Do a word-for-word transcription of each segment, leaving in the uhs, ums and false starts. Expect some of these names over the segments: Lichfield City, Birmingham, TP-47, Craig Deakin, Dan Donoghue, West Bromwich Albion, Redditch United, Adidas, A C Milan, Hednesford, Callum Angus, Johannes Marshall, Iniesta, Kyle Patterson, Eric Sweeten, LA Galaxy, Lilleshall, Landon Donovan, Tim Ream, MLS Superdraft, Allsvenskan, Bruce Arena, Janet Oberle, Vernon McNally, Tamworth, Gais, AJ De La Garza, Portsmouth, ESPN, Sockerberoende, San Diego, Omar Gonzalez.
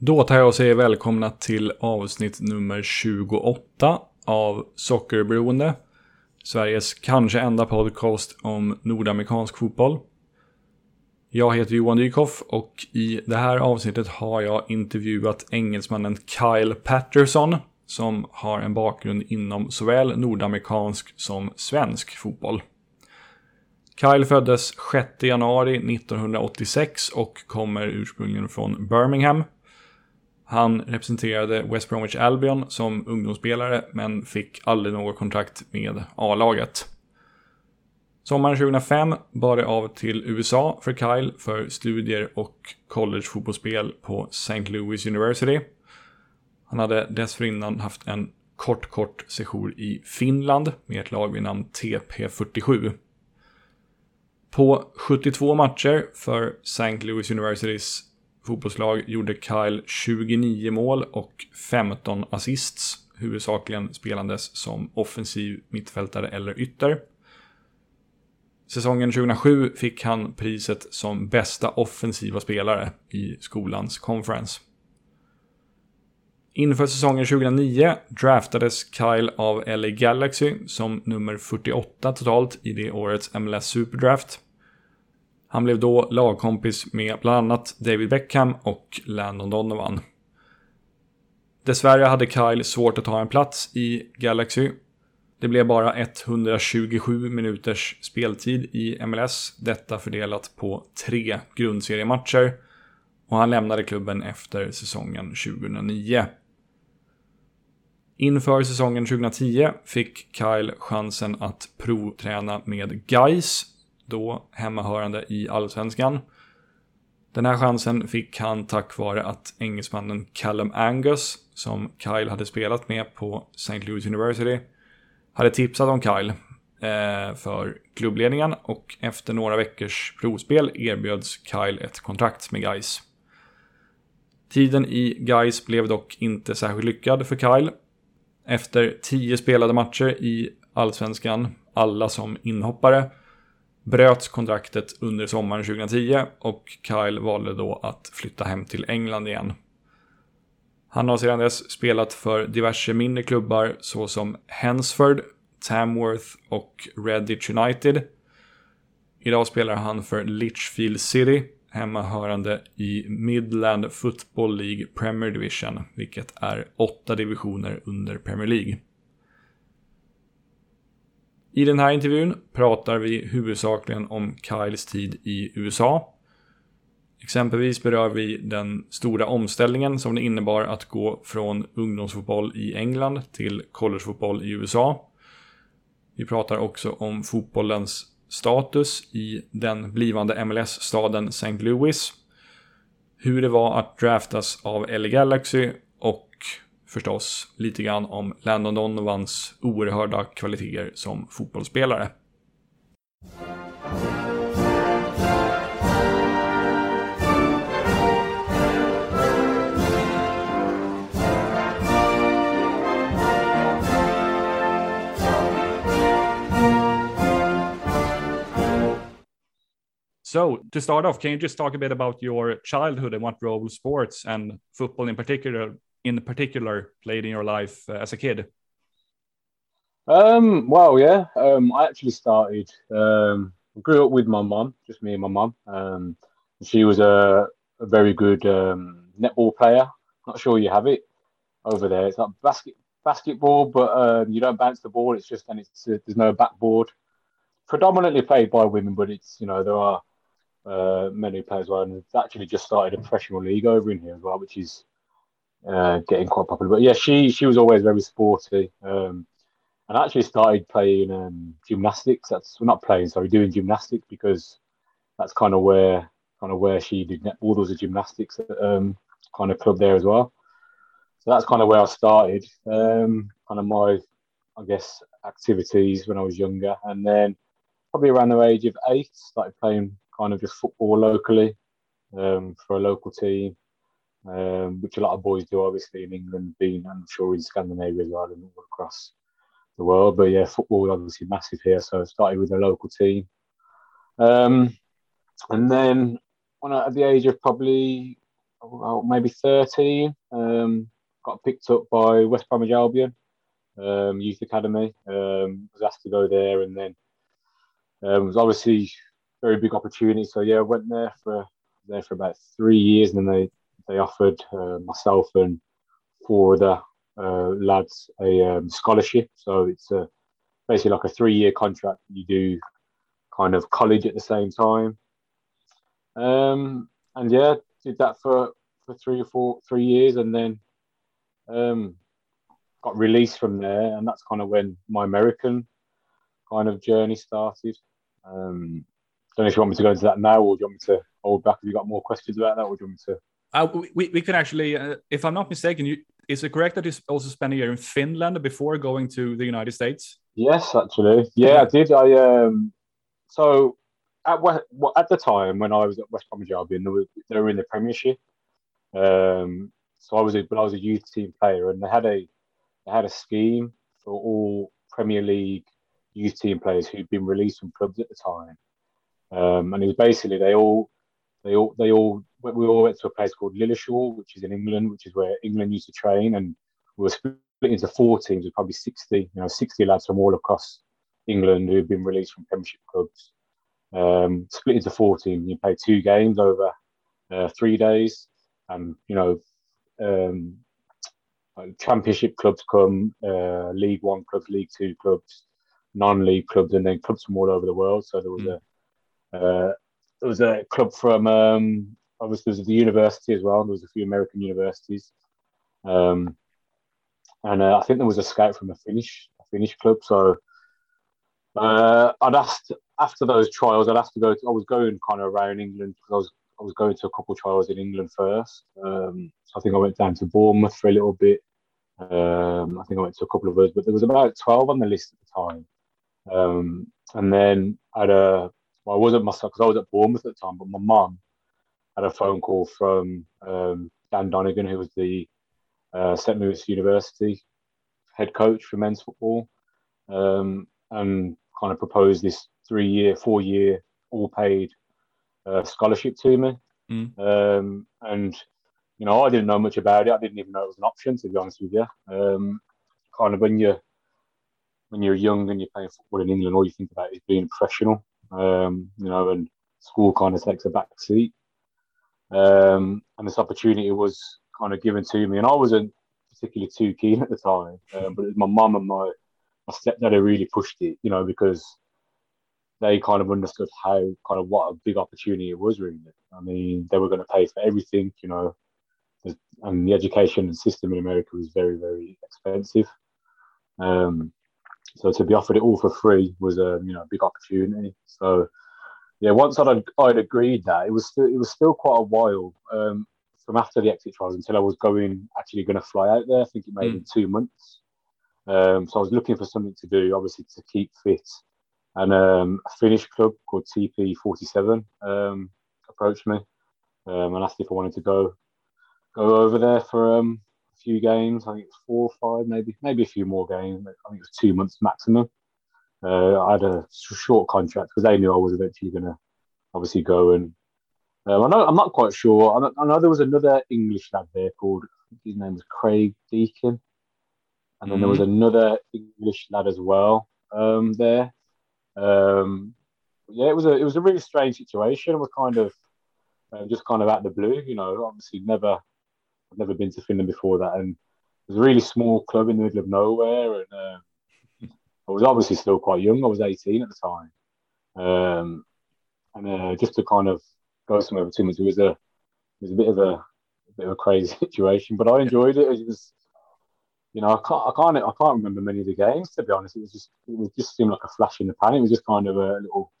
Då tar jag och säger välkomna till avsnitt nummer tjugoåtta av Sockerberoende, Sveriges kanske enda podcast om nordamerikansk fotboll. Jag heter Johan Dykhoff och i det här avsnittet har jag intervjuat engelsmannen Kyle Patterson som har en bakgrund inom såväl nordamerikansk som svensk fotboll. Kyle föddes sjätte januari nittonhundraåttiosex och kommer ursprungligen från Birmingham. Han representerade West Bromwich Albion som ungdomsspelare men fick aldrig något kontrakt med A-laget. Sommaren tjugohundrafem bar det av till U S A för Kyle för studier och collegefotbollsspel på Saint Louis University. Han hade dessförinnan haft en kort kort sejour i Finland med ett lag vid namn T P fyrtiosju. På sjuttiotvå matcher för Saint Louis Universitys fotbollslag gjorde Kyle tjugonio mål och femton assists, huvudsakligen spelandes som offensiv mittfältare eller ytter. Säsongen tjugohundrasju fick han priset som bästa offensiva spelare i skolans conference. Inför säsongen tjugohundranio draftades Kyle av L A Galaxy som nummer fyrtioåtta totalt i det årets M L S Superdraft. Han blev då lagkompis med bland annat David Beckham och Landon Donovan. Dessvärre hade Kyle svårt att ta en plats i Galaxy. Det blev bara etthundratjugosju minuters speltid i M L S, detta fördelat på tre grundseriematcher, och han lämnade klubben efter säsongen tjugohundranio. Inför säsongen tjugohundratio fick Kyle chansen att provträna med Gais, då hemmahörande i Allsvenskan. Den här chansen fick han tack vare att engelsmannen Callum Angus, som Kyle hade spelat med på Saint Louis University, hade tipsat om Kyle eh, för klubbledningen, och efter några veckors provspel erbjöds Kyle ett kontrakt med Gais. Tiden i Gais blev dock inte särskilt lyckad för Kyle. Efter tio spelade matcher i Allsvenskan, alla som inhoppare, bröts kontraktet under sommaren tjugohundratio och Kyle valde då att flytta hem till England igen. Han har sedan dess spelat för diverse mindre klubbar såsom Hednesford, Tamworth och Redditch United. Idag spelar han för Lichfield City, hemmahörande i Midland Football League Premier Division, vilket är åtta divisioner under Premier League. I den här intervjun pratar vi huvudsakligen om Kyles tid i U S A. Exempelvis berör vi den stora omställningen som det innebar att gå från ungdomsfotboll i England till collegefotboll i U S A. Vi pratar också om fotbollens status i den blivande M L S-staden Saint Louis, hur det var att draftas av L A Galaxy och förstås lite grann om Landon Donovans oerhörda kvaliteter som fotbollsspelare. So, to start off, can you just talk a bit about your childhood and what role sports and football in particular in particular played in your life uh, as a kid? Um, well, yeah, um, I actually started, um, grew up with my mum, just me and my mum. Um, she was a, a very good um, netball player. Not sure you have it over there. It's like basket, basketball, but uh, you don't bounce the ball. It's just, and it's uh, there's no backboard. Predominantly played by women, but it's, you know, there are Uh, many players well, and it's actually just started a professional league over in here as well, which is uh, getting quite popular. But yeah, she she was always very sporty, um, and I actually started playing um, gymnastics. That's well, not playing, sorry, doing gymnastics, because that's kind of where kind of where she did netball. There was a gymnastics um, kind of club there as well, so that's kind of where I started. Um, kind of my, I guess, activities when I was younger, and then probably around the age of eight, started playing kind of just football locally um, for a local team, um, which a lot of boys do, obviously, in England, being, I'm sure, in Scandinavia as well, and all across the world. But yeah, football is obviously massive here, so I started with a local team. Um, and then when I, at the age of probably about maybe thirteen. Um, got picked up by West Bromwich Albion, um, youth academy. Um, was asked to go there, and then um, it was obviously a very big opportunity. So yeah, I went there for there for about three years, and then they they offered uh, myself and four other uh, lads a um, scholarship. So it's a, basically like a three-year contract. You do kind of college at the same time. Um, and yeah, did that for, for three or four, three years, and then um, got released from there. And that's kind of when my American kind of journey started. Um, don't know if you want me to go into that now, or do you want me to hold back? Have you got more questions about that, or do you want me to? Uh, we we could actually, uh, if I'm not mistaken, you, is it correct that you also spent a year in Finland before going to the United States? Yes, actually. Yeah, I did. I um, so. At, well, at the time when I was at West Bromwich Albion, they were, they were in the Premiership. Um, so I was, a, but I was a youth team player, and they had a they had a scheme for all Premier League youth team players who'd been released from clubs at the time. Um, and it was basically they all they all they all we all went to a place called Lilleshall, which is in England, which is where England used to train, and we were split into four teams with probably sixty, you know, sixty lads from all across England who'd been released from Premiership clubs. Um, split into fourteen. You play two games over uh, three days, and you know, um, championship clubs come, uh, League One clubs, League Two clubs, non-league clubs, and then clubs from all over the world. So there was mm. a uh, there was a club from um, obviously there was the university as well. There was a few American universities, um, and uh, I think there was a scout from a Finnish a Finnish club. So. Uh, I'd asked after those trials. I'd have to go. To, I was going kind of around England because I was I was going to a couple of trials in England first. Um, so I think I went down to Bournemouth for a little bit. Um, I think I went to a couple of others, but there was about twelve on the list at the time. Um, and then I had a. Well, I wasn't myself because I was at Bournemouth at the time, but my mum had a phone call from um, Dan Donoghue, who was the uh, Saint Louis University head coach for men's football. Um, and kind of proposed this three-year, four-year, all-paid uh, scholarship to me. Mm. Um, and, you know, I didn't know much about it. I didn't even know it was an option, to be honest with you. Um, kind of when you're, when you're young and you're playing football in England, all you think about is being a professional, um, you know, and school kind of takes a back seat. Um, and this opportunity was kind of given to me. And I wasn't particularly too keen at the time, um, but it was my mum and my... my stepdad had really pushed it, you know, because they kind of understood how, kind of what a big opportunity it was, really. I mean, they were going to pay for everything, you know, and the education system in America was very, very expensive. Um, so to be offered it all for free was a, you know, a big opportunity. So, yeah, once I'd, I'd agreed that, it was still, it was still quite a while um, from after the exit trials until I was going, actually going to fly out there. I think it may have been two months. Um, so I was looking for something to do, obviously, to keep fit. And um, a Finnish club called T P forty-seven um, approached me um, and asked if I wanted to go go over there for um, a few games. I think it was four or five, maybe maybe a few more games. I think it was two months maximum. Uh, I had a short contract because they knew I was eventually going to obviously go. And um, I know, I'm not quite sure. I know, I know there was another English lad there called, I think his name was Craig Deakin. And then there was another English lad as well um, there. Um, yeah, it was a it was a really strange situation. It was kind of uh, just kind of out of the blue, you know. Obviously, never I've never been to Finland before that, and it was a really small club in the middle of nowhere. And uh, I was obviously still quite young. I was eighteen at the time, um, and uh, just to kind of go somewhere for two months, it was a it was a bit of a, a bit of a crazy situation, but I enjoyed it. It was. You know, I can't, I can't, I can't remember many of the games, to be honest. It was just, it was just seemed like a flash in the pan. It was just kind of a little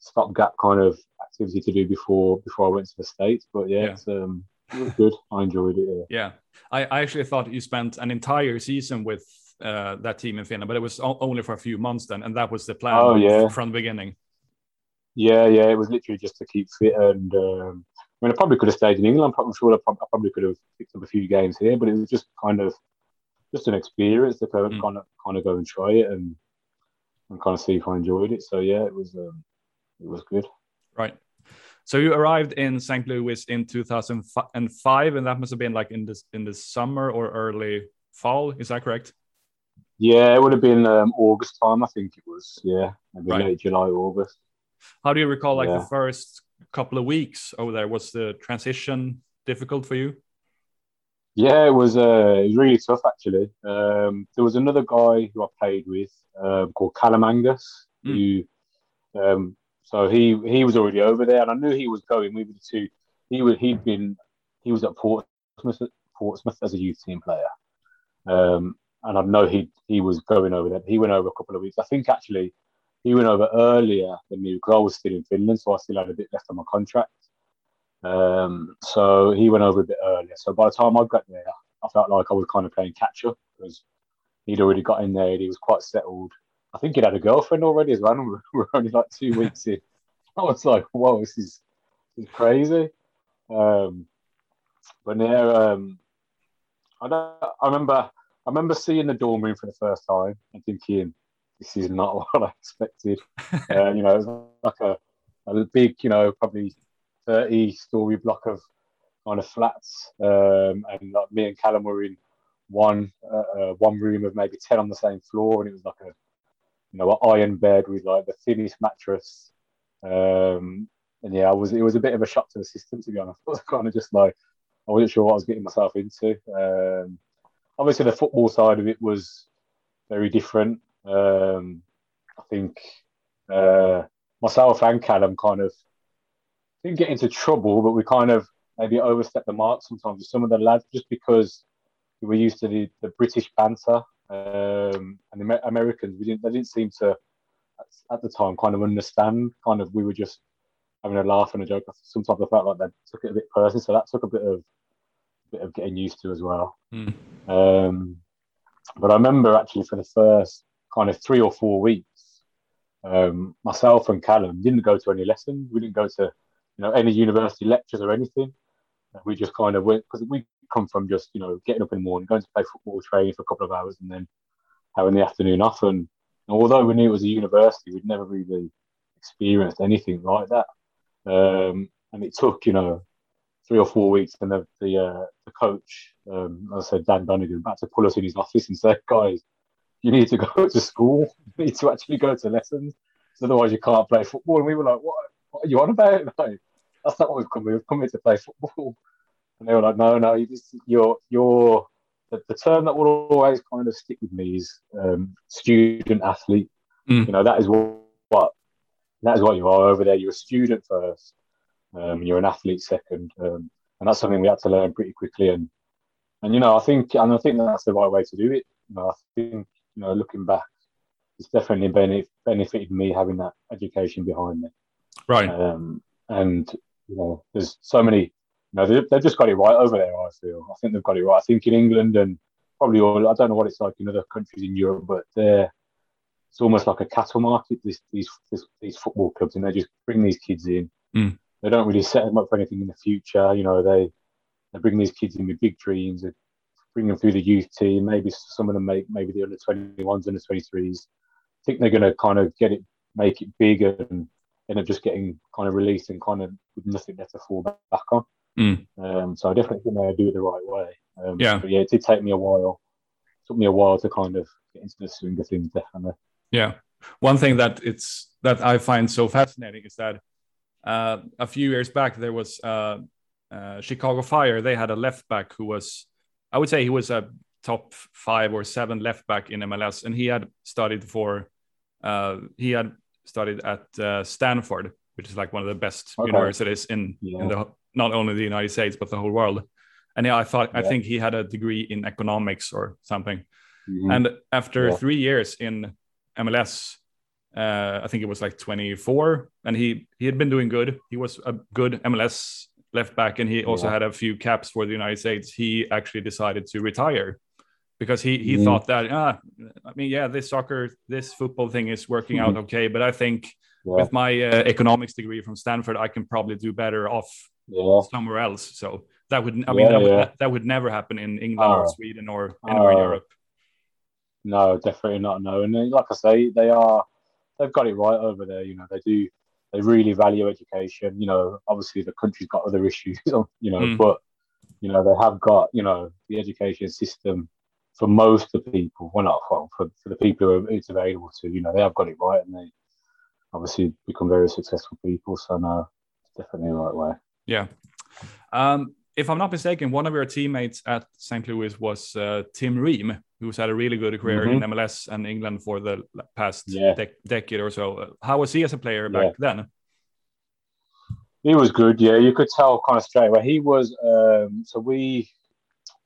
stopgap kind of activity to do before before I went to the States. But yeah, yeah. It's, um, it was good. I enjoyed it. Yeah, yeah. I, I actually thought you spent an entire season with uh, that team in Finland, but it was only for a few months then, and that was the plan oh, yeah. from the beginning. Yeah, yeah. It was literally just to keep fit, and um, I mean, I probably could have stayed in England. I'm sure I probably could have picked up a few games here, but it was just kind of. Just an experience to kind of, mm. kind of go and try it and and kind of see if I enjoyed it. So yeah, it was um, it was good. Right. So you arrived in Saint Louis in two thousand five, and that must have been like in this in the summer or early fall. Is that correct? Yeah, it would have been um, August time, I think it was. Yeah, maybe right. late July, August. How do you recall like yeah. the first couple of weeks over there? Was the transition difficult for you? Yeah, it was, uh, it was really tough, actually. Um, there was another guy who I played with uh, called Callum Angus. Mm. Who, um, so he he was already over there, and I knew he was going. We were the two. He was he'd been he was at Portsmouth Portsmouth as a youth team player, um, and I know he he was going over there. He went over a couple of weeks. I think actually he went over earlier than me because I was still in Finland, so I still had a bit left on my contract. Um, so he went over a bit earlier. So by the time I got there, I felt like I was kind of playing catch up because he'd already got in there. And he was quite settled. I think he'd had a girlfriend already as well. And we're only like two weeks in. I was like, "Whoa, this is, this is crazy." Um, but now, um, I don't. I remember. I remember seeing the dorm room for the first time and thinking, "This is not what I expected." uh, you know, it was like a, a big, you know, probably thirty-story block of kind of flats, um, and like me and Callum were in one uh, uh, one room of maybe ten on the same floor, and it was like a you know an iron bed with like the thinnest mattress, um, and yeah, I was it was a bit of a shock to the system, to be honest. I was kind of just like I wasn't sure what I was getting myself into. Um, obviously, the football side of it was very different. Um, I think uh, myself and Callum kind of. Didn't get into trouble, but we kind of maybe overstepped the mark sometimes with some of the lads just because we were used to the, the British banter, um, and the Americans, we didn't, they didn't seem to, at the time, kind of understand. Kind of, we were just having a laugh and a joke. Sometimes I felt like they took it a bit personally, so that took a bit of a bit of getting used to as well. Mm. Um, but I remember actually for the first kind of three or four weeks, um, myself and Callum didn't go to any lessons. We didn't go to You know, any university lectures or anything. We just kind of went, because we come from just, you know, getting up in the morning, going to play football, training for a couple of hours, and then having the afternoon off. And, and although we knew it was a university, we'd never really experienced anything like that. Um, and it took, you know, three or four weeks. And the the, uh, the coach, um, as I said, Dan Donoghue, about to pull us in his office and say, "Guys, you need to go to school. You need to actually go to lessons. Otherwise you can't play football." And we were like, what, what are you on about? Like, that's not what we've come here. We've come here to play football. And they were like, no, no, you're, you're, the, the term that will always kind of stick with me is um, student athlete. Mm. You know, that is what, that is what you are over there. You're a student first, um, you're an athlete second. Um, and that's something we had to learn pretty quickly. And, and, you know, I think, and I think that's the right way to do it. You know, I think, you know, looking back, it's definitely benef- benefited me having that education behind me. Right. Um, and, You know, there's so many, you know, they, they've just got it right over there, I feel. I think they've got it right. I think in England and probably all, I don't know what it's like in other countries in Europe, but they're, it's almost like a cattle market, these these this, these football clubs, and they just bring these kids in. Mm. They don't really set them up for anything in the future. You know, they, they bring these kids in with big dreams, they bring them through the youth team, maybe some of them make maybe the under twenty-ones, under twenty-threes. I think they're going to kind of get it, make it bigger and end up just getting kind of released and kind of with nothing there to fall back on. Mm. Um, so I definitely think I do it the right way. Um, yeah. But yeah, it did take me a while. It took me a while to kind of get into the swing of things, definitely. Yeah. One thing that it's that I find so fascinating is that uh, a few years back, there was uh, uh, Chicago Fire. They had a left back who was, I would say he was a top five or seven left back in M L S. And he had studied for, uh, he had, studied at uh, Stanford, which is like one of the best okay. universities in, yeah. in the, not only the United States, but the whole world. And yeah, I thought, yeah. I think he had a degree in economics or something. Mm-hmm. And after yeah. three years in M L S, uh, I think it was like twenty-four, and he, he had been doing good. He was a good M L S left back, and he also yeah. had a few caps for the United States. He actually decided to retire because he, he mm. thought that, ah, I mean, yeah, this soccer, this football thing is working out okay, but I think yeah. with my uh, economics degree from Stanford, I can probably do better off yeah. somewhere else. So that would, I mean, yeah, that, would, yeah. that would never happen in England oh. or Sweden or anywhere oh. in Europe. No, definitely not, no. And like I say, they are, they've got it right over there, you know, they do, They really value education. You know, obviously the country's got other issues, you know, mm. but, you know, they have got, you know, the education system for most of the people, well, not well, for, for the people who are, it's available to, you know, they have got it right, and they obviously become very successful people. So, no, it's definitely the right way. Yeah. Um, if I'm not mistaken, one of your teammates at Saint Louis was uh, Tim Ream, who's had a really good career mm-hmm. in M L S and England for the past yeah. de- decade or so. How was he as a player back yeah. then? He was good, yeah. You could tell kind of straight away. He was, um, so we,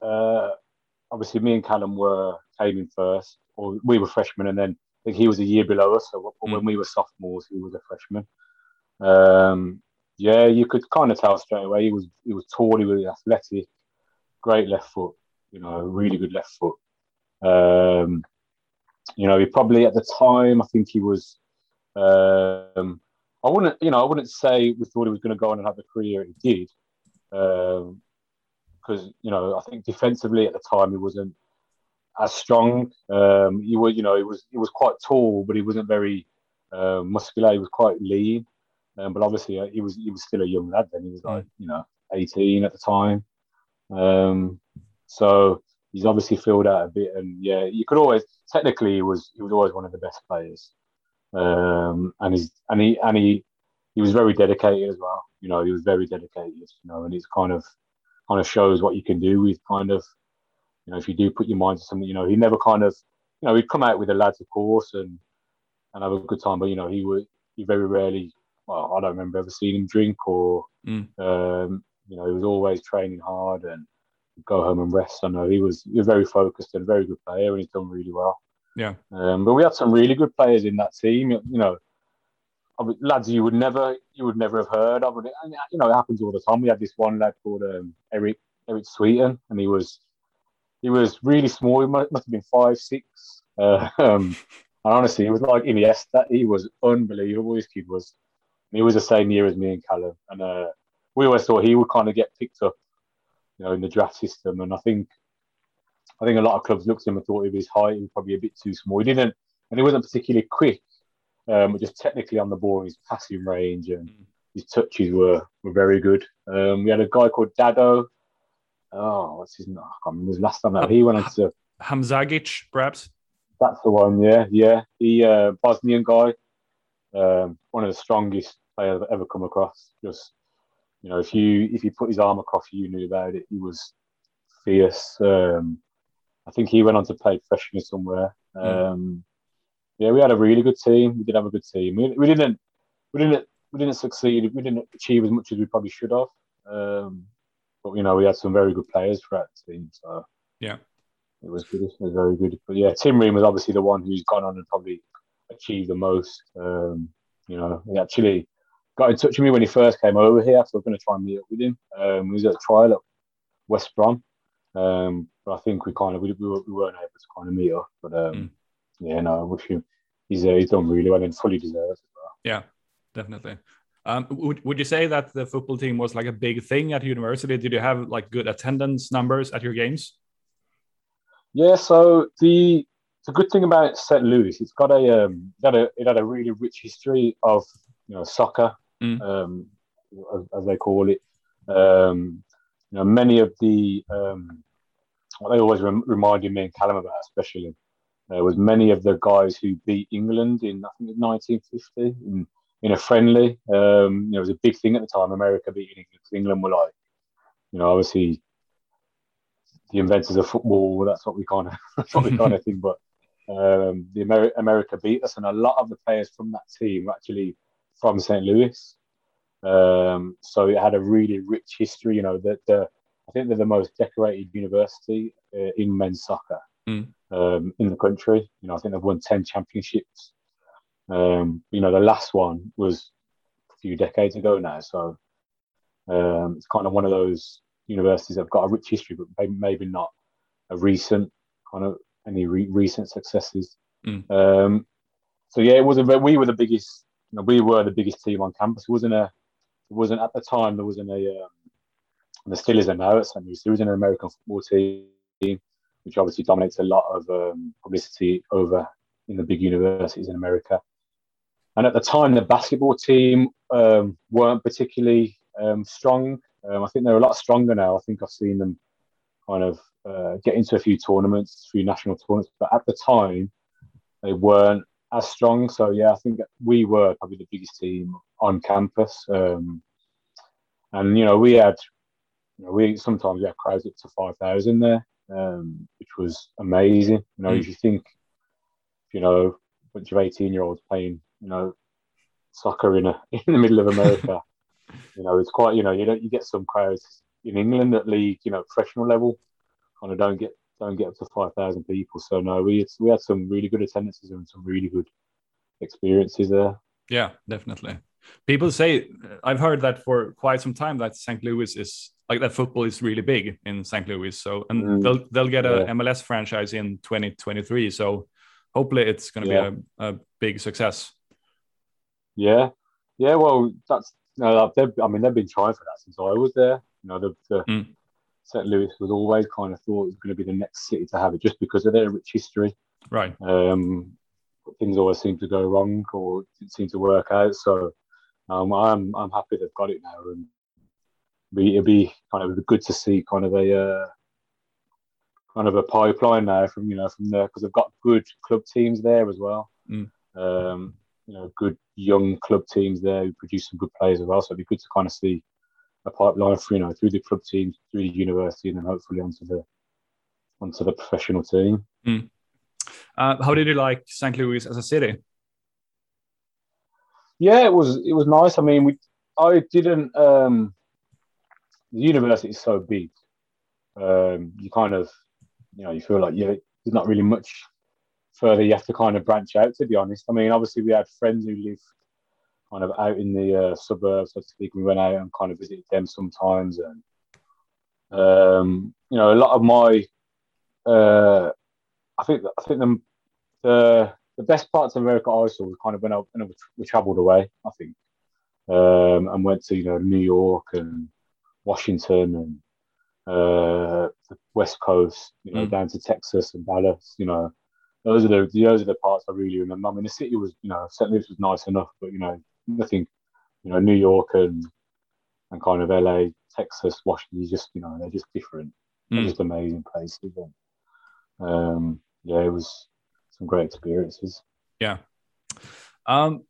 uh, obviously me and Callum were aiming first, or we were freshmen, and then I think he was a year below us. So when mm. we were sophomores, he was a freshman. Um, yeah, you could kind of tell straight away. He was, he was tall, he was athletic, great left foot, you know, really good left foot. Um, you know, he probably at the time, I think he was, um, I wouldn't, you know, I wouldn't say we thought he was going to go on and have a career. He did. Um, because, you know, I think defensively at the time, he wasn't as strong. Um, he was, you know, he was, he was quite tall, but he wasn't very, uh, muscular. He was quite lean. Um, but obviously uh, he was, he was still a young lad then. He was like, you know, eighteen at the time. Um, so, he's obviously filled out a bit, and yeah, you could always technically he was he was always one of the best players, um, and he's and he and he he was very dedicated as well. You know, he was very dedicated. You know, and it's kind of kind of shows what you can do with kind of, you know, if you do put your mind to something. You know, he never kind of, you know, he'd come out with the lads of course and and have a good time, but you know, he would he very rarely. Well, I don't remember ever seeing him drink or, mm. um, you know, he was always training hard and. Go home and rest. I know he was he was very focused and a very good player, and he's done really well. Yeah. Um, but we had some really good players in that team. You know, lads you would never you would never have heard of. And, you know, it happens all the time. We had this one lad called um, Eric Eric Sweeten, and he was he was really small. He must have been five six. Uh, um, and honestly, it was like Iniesta. He was unbelievable. This kid was. He was the same year as me and Callum, and uh, we always thought he would kind of get picked up. You know, in the draft system, and I think, I think a lot of clubs looked at him and thought of his height, he was probably a bit too small. He didn't, and he wasn't particularly quick, um, but just technically on the ball, his passing range and his touches were were very good. Um, we had a guy called Dado. Oh, what's his name? I can't remember his last name. Now. He went on to Hamzagic, perhaps. That's the one. Yeah, yeah. He uh, Bosnian guy, um, one of the strongest players I've ever come across. Just. You know, if you if you put his arm across, you knew about it. He was fierce. Um, I think he went on to play freshman somewhere. Um, yeah. yeah, we had a really good team. We did have a good team. We, we didn't we didn't we didn't succeed. We didn't achieve as much as we probably should have. Um, but you know, we had some very good players throughout the team. So yeah, it was good. It was very good. But yeah, Tim Ream was obviously the one who's gone on and probably achieved the most. Um, you know, he actually. Got in touch with me when he first came over here, so I was going to try and meet up with him. Um, he was at a trial at West Brom, um, but I think we kind of we, we weren't able to kind of meet up. But um, mm. yeah, no, I wish him. He's uh, he's done really well and fully deserves it. Well. Yeah, definitely. Um, would would you say that the football team was like a big thing at university? Did you have like good attendance numbers at your games? Yeah, so the the good thing about Saint Louis, it's got a um, it had a it had a really rich history of you know soccer. Mm. Um, as, as they call it, um, you know, many of the um, what they always rem- reminded me and Callum about, especially, uh, was many of the guys who beat England in I think nineteen fifty in, in a friendly. Um, you know, it was a big thing at the time. America beating England. England were like, you know, obviously the inventors of football. That's what we kind of that's what we kind of think. But um, the Amer- America beat us, and a lot of the players from that team were actually. From Saint Louis, um, so it had a really rich history. You know that the I think they're the most decorated university uh, in men's soccer mm. um, in the country. You know, I think they've won ten championships. Um, you know, the last one was a few decades ago now, so um, it's kind of one of those universities that've got a rich history, but maybe not a recent kind of any re- recent successes. Mm. Um, so yeah, it was a we were the biggest. You know, we were the biggest team on campus. It wasn't a, it wasn't at the time. There wasn't a, um, and there still isn't now at Saint Louis. There was an American football team, which obviously dominates a lot of um, publicity over in the big universities in America. And at the time, the basketball team um, weren't particularly um, strong. Um, I think they're a lot stronger now. I think I've seen them kind of uh, get into a few tournaments, a few national tournaments. But at the time, they weren't as strong. So, yeah, I think we were probably the biggest team on campus. Um, and, you know, we had, you know, we sometimes we had crowds up to five thousand there, um, which was amazing. You know, mm. if you think, you know, a bunch of eighteen-year-olds playing, you know, soccer in a, in the middle of America, you know, it's quite, you know, you don't, you get some crowds in England at league, you know, professional level, kind of don't get, don't get up to five thousand people. So no, we, we had some really good attendances and some really good experiences there. Yeah, definitely. People say, I've heard that for quite some time that Saint Louis is like that football is really big in Saint Louis. So, and mm, they'll, they'll get a yeah. M L S franchise in twenty twenty-three. So hopefully it's going to yeah. be a, a big success. Yeah, yeah. Well, that's no. I mean, they've been trying for that since I was there. You know, the, the mm. Saint Louis was always kind of thought it was going to be the next city to have it, just because of their rich history. Right. Um, things always seem to go wrong, or didn't seem to work out. So, um, I'm I'm happy they've got it now, and be, it'd be kind of good to see kind of a uh, kind of a pipeline now from you know from there, because they've got good club teams there as well. Mm. Um. You know, good young club teams there who produce some good players as well. So it'd be good to kind of see a pipeline through, you know, through the club teams, through the university, and then hopefully onto the onto the professional team. Mm. Uh, how did you like Saint Louis as a city? Yeah, it was it was nice. I mean, we I didn't. Um, the university is so big. Um, you kind of, you know, you feel like yeah, there's not really much further you have to kind of branch out, to be honest. I mean, obviously we had friends who lived kind of out in the uh, suburbs, so to speak. We went out and kind of visited them sometimes, and um, you know, a lot of my, uh, I think I think the, the the best parts of America I saw was kind of when I, when I we travelled away, I think, um, and went to you know New York and Washington and uh, the West Coast, you know, mm. down to Texas and Dallas, you know. Those are the those are the parts I really remember. I mean, the city was, you know, Saint Louis was nice enough, but you know, nothing, you know, New York and and kind of L A, Texas, Washington, just you know, they're just different. Mm. They're just amazing places. And, um, yeah, it was some great experiences. Yeah. Um.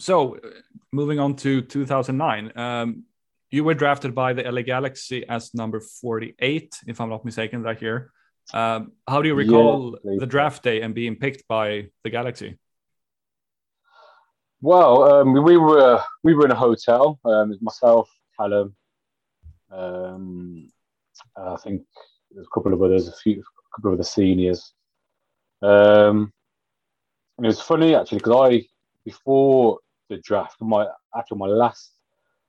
So, moving on to two thousand nine, um, you were drafted by the L A Galaxy as number forty-eight, if I'm not mistaken, right here. Um, how do you recall yeah, the draft day and being picked by the Galaxy? Well, um, we were we were in a hotel. Um, it was myself, Callum, um, I think there's a couple of others, a few, a couple of the seniors. Um, and it was funny actually because I before the draft, my after my last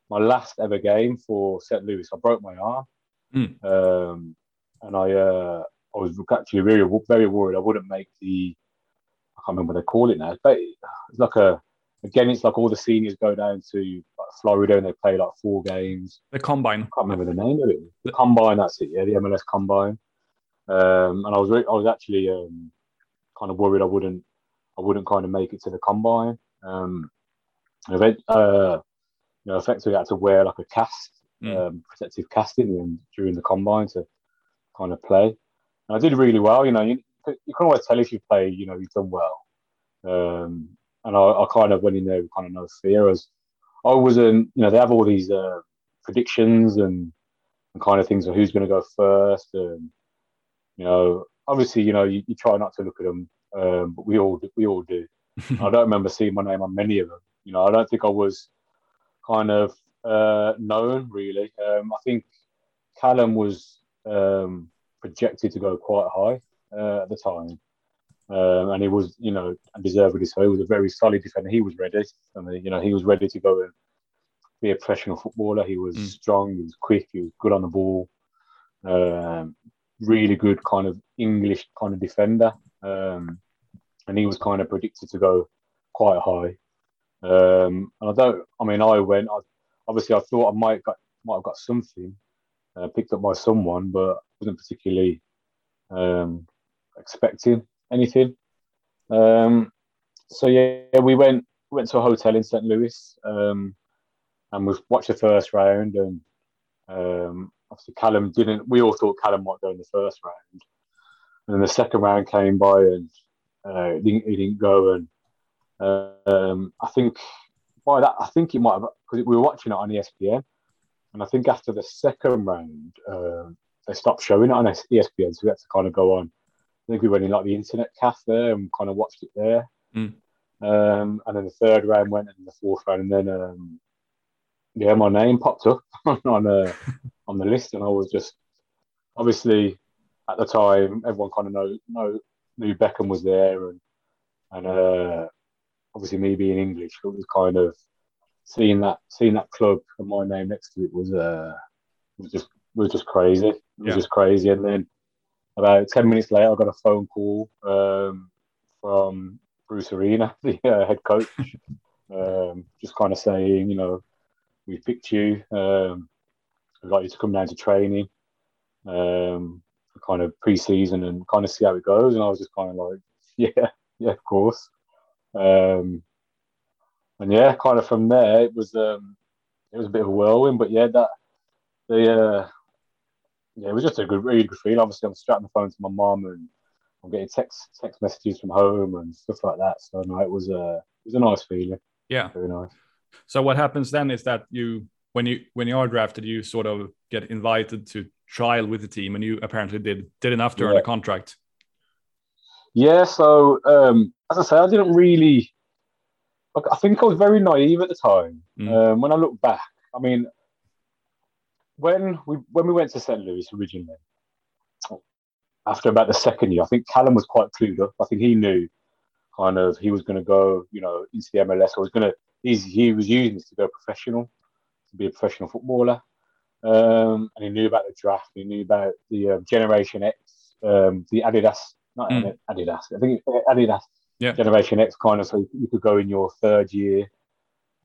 my last ever game for Saint Louis, I broke my arm, mm. um, and I. Uh, I was actually very, very worried I wouldn't make the, I can't remember what they call it now, but it's like a, again, it's like all the seniors go down to like Florida and they play like four games. The Combine. I can't remember the name of it. The Combine, that's it, yeah, the M L S Combine. Um, and I was re- I was actually um, kind of worried I wouldn't, I wouldn't kind of make it to the Combine. Um, event, uh, you know, effectively I had to wear like a cast, mm. um, protective casting during the Combine to kind of play. I did really well, you know, you, you can always tell if you play, you know, you've done well. Um, and I, I kind of went in there with kind of no fear. As I wasn't, you know, they have all these uh, predictions and, and kind of things of who's going to go first. And, you know, obviously, you know, you, you try not to look at them, um, but we all, we all do. I don't remember seeing my name on many of them. You know, I don't think I was kind of uh, known, really. Um, I think Callum was... Um, projected to go quite high uh, at the time. Um, and he was, you know, deservedly so. He was a very solid defender. He was ready. I mean, you know, he was ready to go and be a professional footballer. He was mm. strong, he was quick, he was good on the ball. Um, really good kind of English kind of defender. Um, and he was kind of predicted to go quite high. Um, and I don't, I mean, I went, I, obviously I thought I might, got, might have got something, uh, picked up by someone, but wasn't particularly um, expecting anything. Um, so yeah, we went went to a hotel in Saint Louis, um, and we watched the first round. And um, obviously, Callum didn't. We all thought Callum might go in the first round, and then the second round came by, and uh, he, didn't, he didn't go. And uh, um, I think by that, I think it might have, because we were watching it on E S P N, and I think after the second round, uh, they stopped showing it on E S P N, so we had to kind of go on. I think we went in like the internet cafe there and kind of watched it there. Mm. Um, and then the third round went, and the fourth round, and then um, yeah, my name popped up on uh, on the list, and I was just obviously at the time everyone kind of know, know knew Beckham was there, and and uh, obviously me being English, it was kind of seeing that seeing that club and my name next to it was uh was just was just crazy. It was yeah. just crazy, and then. About ten minutes later, I got a phone call um, from Bruce Arena, the uh, head coach, um, just kind of saying, you know, we picked you. Um, we'd like you to come down to training, um, for kind of pre-season and kind of see how it goes. And I was just kind of like, yeah, yeah, of course. Um, and yeah, kind of from there, it was um, it was a bit of a whirlwind, but yeah, that the. Uh, Yeah, it was just a good, really good feeling. Obviously, I'm strapping the phone to my mum, and I'm getting text text messages from home and stuff like that. So no, it was a it was a nice feeling. Yeah, very nice. So what happens then is that you, when you when you are drafted, you sort of get invited to trial with the team, and you apparently did did enough to yeah. earn a contract. Yeah. So um, as I say, I didn't really. I think I was very naive at the time. Mm. Um, when I look back, I mean. When we when we went to Saint Louis originally, after about the second year, I think Callum was quite clued up. I think he knew kind of he was going to go, you know, into the M L S. Or was going to he was using this to go professional, to be a professional footballer, um, and he knew about the draft. He knew about the uh, Generation X, um, the Adidas, not mm. Adidas. I think Adidas, yeah. Generation X kind of. So you could go in your third year.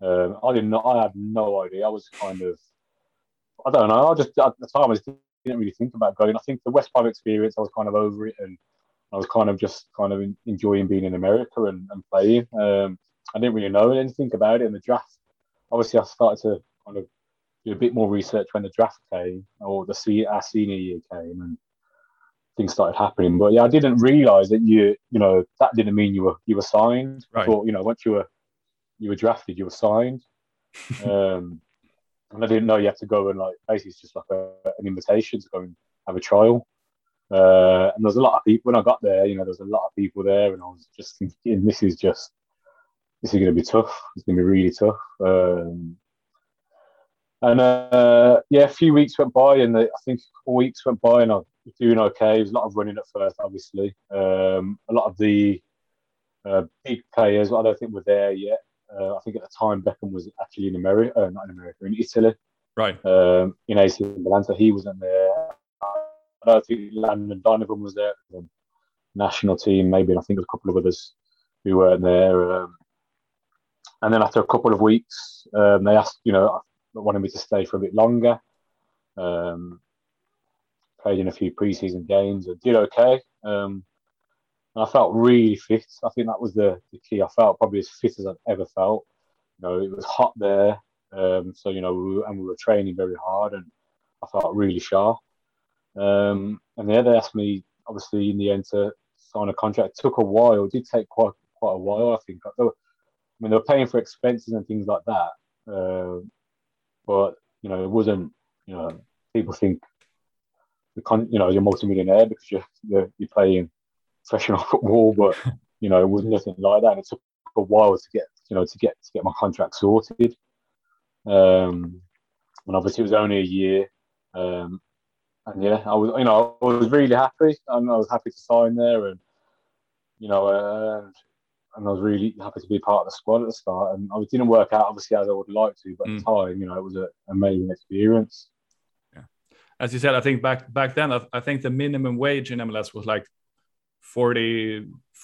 Um, I did not. I had no idea. I was kind of. I don't know. I just at the time I just didn't really think about going. I think the West Brom experience, I was kind of over it, and I was kind of just kind of enjoying being in America and, and playing. Um, I didn't really know anything about it in the draft. Obviously, I started to kind of do a bit more research when the draft came, or the se- our senior year came, and things started happening. But yeah, I didn't realise that you you know that didn't mean you were you were signed. Right. But you know, once you were you were drafted, you were signed. Um, And I didn't know you had to go and like basically it's just like a, an invitation to go and have a trial. Uh, and there's a lot of people when I got there, you know, there's a lot of people there, and I was just thinking, this is just this is going to be tough. It's going to be really tough. Um, and uh, yeah, a few weeks went by, and the, I think four weeks went by, and I was doing okay. It was a lot of running at first, obviously. Um, a lot of the uh, big players, I don't think were there yet. Uh, I think at the time Beckham was actually in America, uh, not in America, in Italy. Right. Um, in A C Milan, so he wasn't there. I don't think Landon Donovan was there. The national team, maybe, and I think there was a couple of others who weren't there. Um, and then after a couple of weeks, um, they asked, you know, wanted me to stay for a bit longer. Um, played in a few preseason games and did okay. Um, And I felt really fit. I think that was the, the key. I felt probably as fit as I've ever felt. You know, it was hot there. Um, so, you know, we were, and we were training very hard, and I felt really sharp. Um, and yeah, they asked me, obviously, in the end to sign a contract. It took a while. It did take quite quite a while, I think. I, were, I mean, they were paying for expenses and things like that. Uh, but, you know, it wasn't, you know, people think, the con- you know, you're a multimillionaire because you're, you're, you're playing professional football, but you know it was nothing like that. And it took a while to get, you know, to get to get my contract sorted. Um, and obviously it was only a year. Um, and yeah, I was, you know, I was really happy, and I was happy to sign there, and you know, uh, and I was really happy to be part of the squad at the start. And it didn't work out obviously as I would like to, but mm. at the time, you know, it was an amazing experience. Yeah, as you said, I think back back then, I, I think the minimum wage in M L S was like. Forty,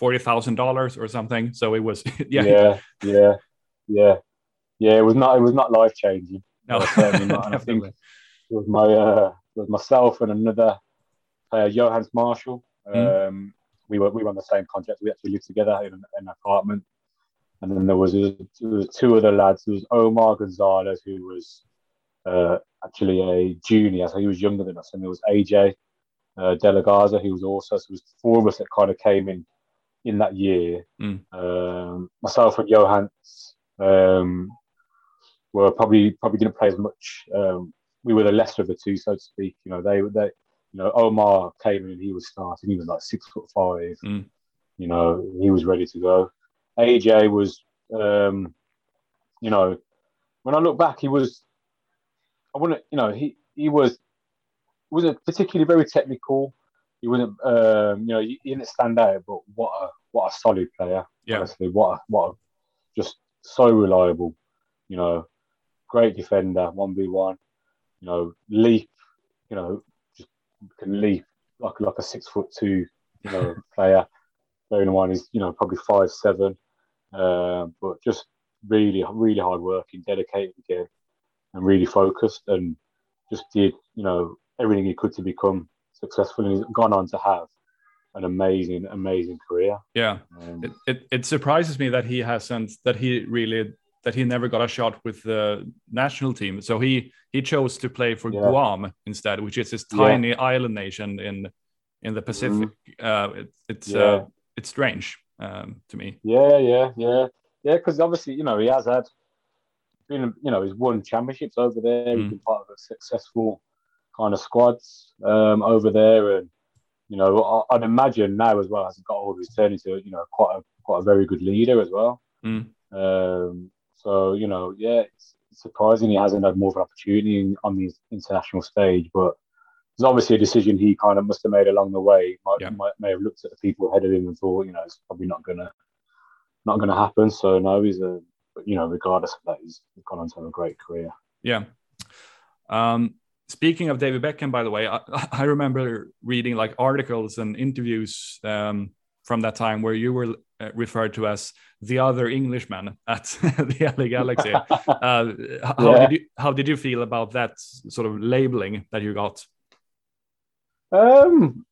forty thousand dollars or something. So it was, yeah, yeah, yeah, yeah, yeah. It was not, it was not life changing. No, no certainly not. And I think it was my, uh, it was myself and another player, uh, Johannes Marshall. Um, mm. We were, we were on the same contract. We actually lived together in, in an apartment. And then there was, there was two other lads. There was Omar Gonzalez, who was uh, actually a junior, so he was younger than us. And there was A J uh, De La Garza, who was also, so it was four of us that kind of came in in that year. Mm. Um, myself and Johannes um, were probably probably didn't play as much. Um, we were the lesser of the two, so to speak. You know, they they you know Omar came in, he was starting. He was like six foot five. Mm. You know, he was ready to go. A J was, um, you know, when I look back, he was, I wouldn't, you know, he, he was, wasn't particularly very technical. He wasn't, um, you know, he didn't stand out, but what a, what a solid player. Yeah. Honestly, what a, what a, just so reliable, you know, great defender, one v one, you know, leap, you know, just can leap like, like a six foot two, you know, player. Bearing in mind, he's, you know, probably five, seven, uh, but just really, really hard working, dedicated again, and really focused, and just did, you know, everything he could to become successful, and he's gone on to have an amazing, amazing career. Yeah, um, it, it it surprises me that he hasn't, that he really, that he never got a shot with the national team. So he he chose to play for yeah. Guam instead, which is this tiny yeah. island nation in in the Pacific. Mm. Uh, it, it's. Yeah. Uh, It's strange um, to me. Yeah, yeah, yeah, yeah. Because obviously, you know, he has had, been, you know, he's won championships over there. Mm. He's been part of a successful kind of squads um, over there, and you know, I, I'd imagine now as well as he got older, he's turned into, you know, quite a quite a very good leader as well. Mm. Um, so you know, yeah, it's, it's surprising he hasn't had more of an opportunity on the international stage, but. It's obviously a decision he kind of must have made along the way. Might, yeah. might may have looked at the people ahead of him and thought, you know, it's probably not gonna, not gonna happen. So no, he's a, you know, regardless of that, he's gone on to have a great career. Yeah. Um, speaking of David Beckham, by the way, I, I remember reading like articles and interviews um, from that time where you were referred to as the other Englishman at the L A Galaxy. uh, how yeah. did you, how did you feel about that sort of labeling that you got? Um,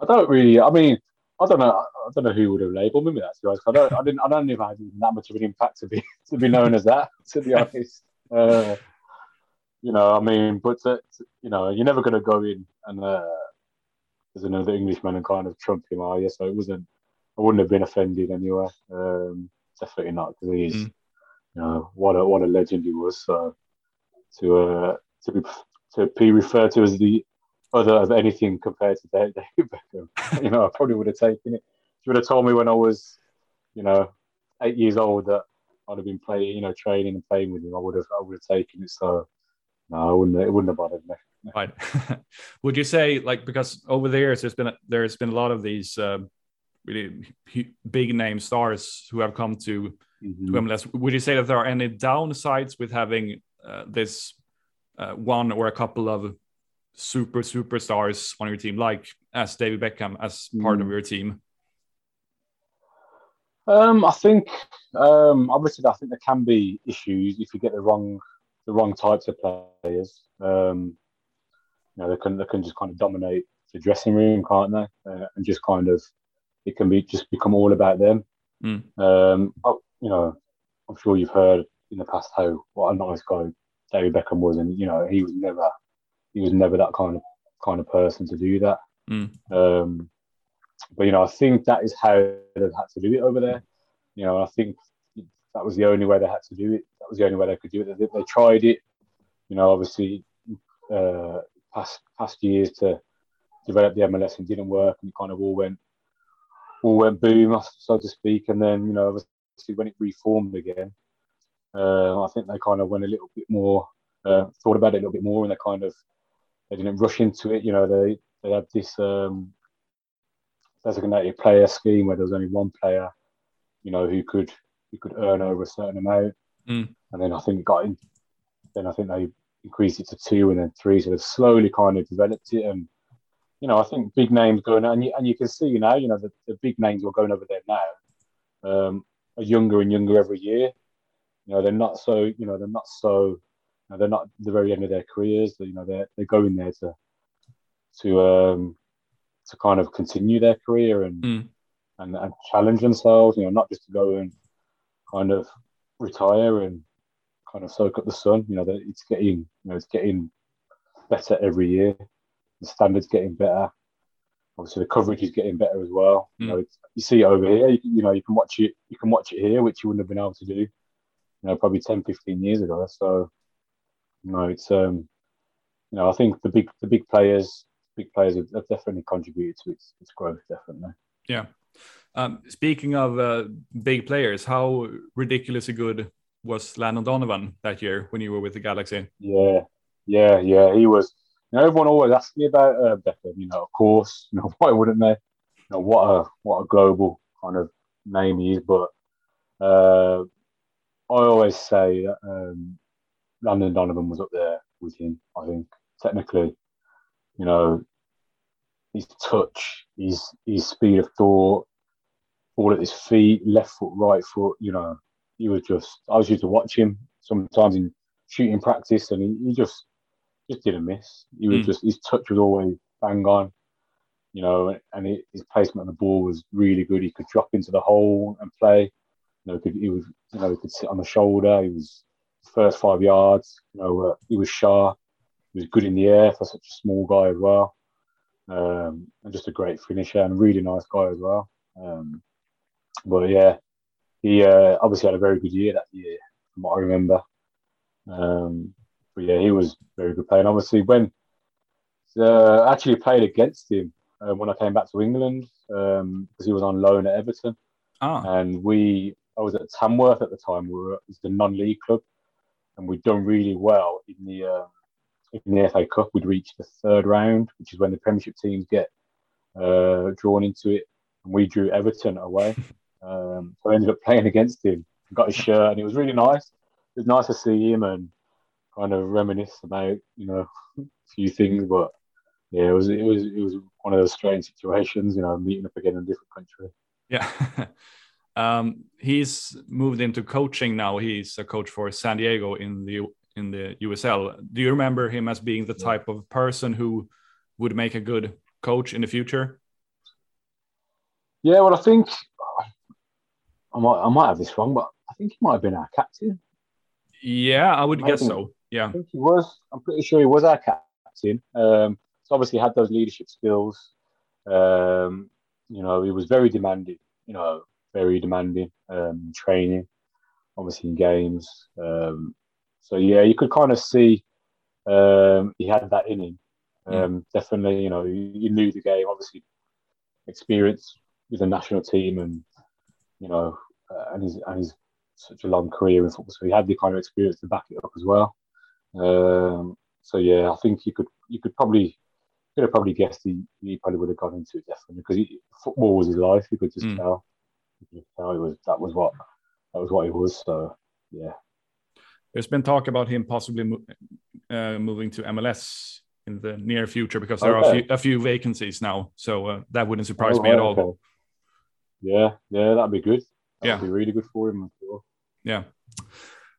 I don't really. I mean, I don't know. I don't know who would have labelled me that. To be honest, I don't. I didn't. I don't even have that much of an impact to be to be known as that. To be honest, uh, you know. I mean, but to, to, you know, you're never going to go in and uh, there's another Englishman and kind of trump him, are you? So it wasn't. I wouldn't have been offended anyway. Um, definitely not, because he's, mm. you know, what a what a legend he was. So to uh, to be to be referred to as the other of anything compared to David Beckham, you know, I probably would have taken it. She would have told me when I was, you know, eight years old that I'd have been playing, you know, training and playing with him. I would have, I would have taken it. So no, I wouldn't. It wouldn't have bothered me. Right? Would you say, like, because over the years there's been a, there's been a lot of these uh, really big name stars who have come to, mm-hmm. to M L S. Would you say that there are any downsides with having uh, this uh, one or a couple of super superstars on your team, like as David Beckham as part mm. of your team? Um, I think um, obviously I think there can be issues if you get the wrong the wrong types of players. Um, you know, they can they can just kind of dominate the dressing room, can't they? Uh, and just kind of it can be just become all about them. Mm. Um, I, you know, I'm sure you've heard in the past how what a nice guy David Beckham was, and you know he was never. He was never that kind of kind of person to do that. Mm. Um, but, you know, I think that is how they had to do it over there. You know, I think that was the only way they had to do it. That was the only way they could do it. They, they tried it, you know, obviously uh, past past years to develop the M L S and didn't work, and it kind of all went, all went boom, so to speak. And then, you know, obviously when it reformed again, uh, I think they kind of went a little bit more, uh, thought about it a little bit more, and they kind of, they didn't rush into it. You know, they, they had this um, designated player scheme where there was only one player, you know, who could who could earn over a certain amount. Mm. And then I think it got in, then I think they increased it to two and then three. So they slowly kind of developed it. And, you know, I think big names going, and you, and you can see now, you know, the, the big names who are going over there now um, are younger and younger every year. You know, they're not so, you know, they're not so, you know, they're not at the very end of their careers. You know, they're they're going there to to um, to kind of continue their career and, mm. and and challenge themselves. You know, not just to go and kind of retire and kind of soak up the sun. You know, that it's getting, you know, it's getting better every year. The standard's getting better. Obviously, the coverage is getting better as well. Mm. You know, it's, you see it over here. You, you know, you can watch it. You can watch it here, which you wouldn't have been able to do, you know, probably ten, fifteen years ago. So, you know, it's um, you know, I think the big, the big players, big players have, have definitely contributed to its, its growth, definitely. Yeah. Um, speaking of uh, big players, how ridiculously good was Landon Donovan that year when you were with the Galaxy? Yeah, yeah, yeah. He was. You know, everyone always asks me about uh, Beckham. You know, of course. You know, why wouldn't they? You know, what a what a global kind of name he is. But uh, I always say that um, Landon Donovan was up there with him. I think technically, you know, his touch, his his speed of thought, all at his feet, left foot, right foot, you know, he was just, I was used to watch him sometimes in shooting practice and he, he just just didn't miss. He was mm. just, his touch was always bang on, you know, and it, his placement on the ball was really good. He could drop into the hole and play. You know, he, could, he was, you know, he could sit on the shoulder. He was first five yards, you know, uh, he was sharp. He was good in the air for such a small guy as well. Um, and just a great finisher and a really nice guy as well. Um, But yeah, he uh, obviously had a very good year that year, from what I remember. Um, but yeah, he was a very good player. And obviously, when uh, I actually played against him uh, when I came back to England because um, he was on loan at Everton, oh. and we I was at Tamworth at the time. We were it was the non-league club, and we'd done really well in the uh, in the F A Cup. We'd reached the third round, which is when the Premiership teams get uh, drawn into it, and we drew Everton away. Um, so I ended up playing against him, got his shirt, and it was really nice. It was nice to see him and kind of reminisce about, you know, a few things. But yeah, it was it was it was one of those strange situations, you know, meeting up again in a different country. Yeah, um, he's moved into coaching now. He's a coach for San Diego in the in the U S L. Do you remember him as being the type of person who would make a good coach in the future? Yeah, well, I think. I might, I might have this wrong, but I think he might have been our captain. Yeah, I would I guess think, so. Yeah, I think he was. I'm pretty sure he was our captain. Um, so obviously had those leadership skills. Um, you know, he was very demanding. You know, very demanding. Um, training, obviously in games. Um, so yeah, you could kind of see um, he had that in him. Um, yeah. Definitely, you know, he knew the game. Obviously, experience with the national team and. You know, uh, and he's and he's such a long career in football, so he had the kind of experience to back it up as well. Um, so yeah, I think you could you could probably could have probably guessed he, he probably would have gone into it definitely because he, football was his life. You could just mm. tell, you could tell it was that was what that was what he was. So yeah, there's been talk about him possibly mo- uh, moving to M L S in the near future because there okay. are a few, a few vacancies now. So uh, that wouldn't surprise oh, me at all. Okay. Yeah, yeah, that'd be good. That'd yeah. be really good for him. Sure. Yeah.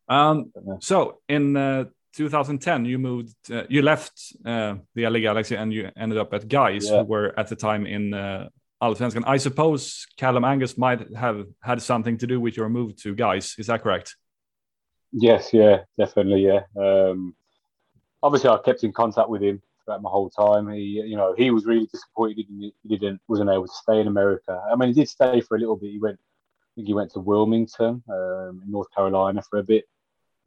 Um, so in uh, twenty ten, you moved, uh, you left uh, the L A Galaxy and you ended up at Gais, yeah. who were at the time in uh, Allsvenskan. I suppose Callum Angus might have had something to do with your move to Gais. Is that correct? Yes, yeah, definitely, yeah. Um, obviously, I kept in contact with him throughout my whole time. He, you know, he was really disappointed he didn't wasn't able to stay in America. I mean, he did stay for a little bit. He went, I think he went to Wilmington, um, in North Carolina for a bit,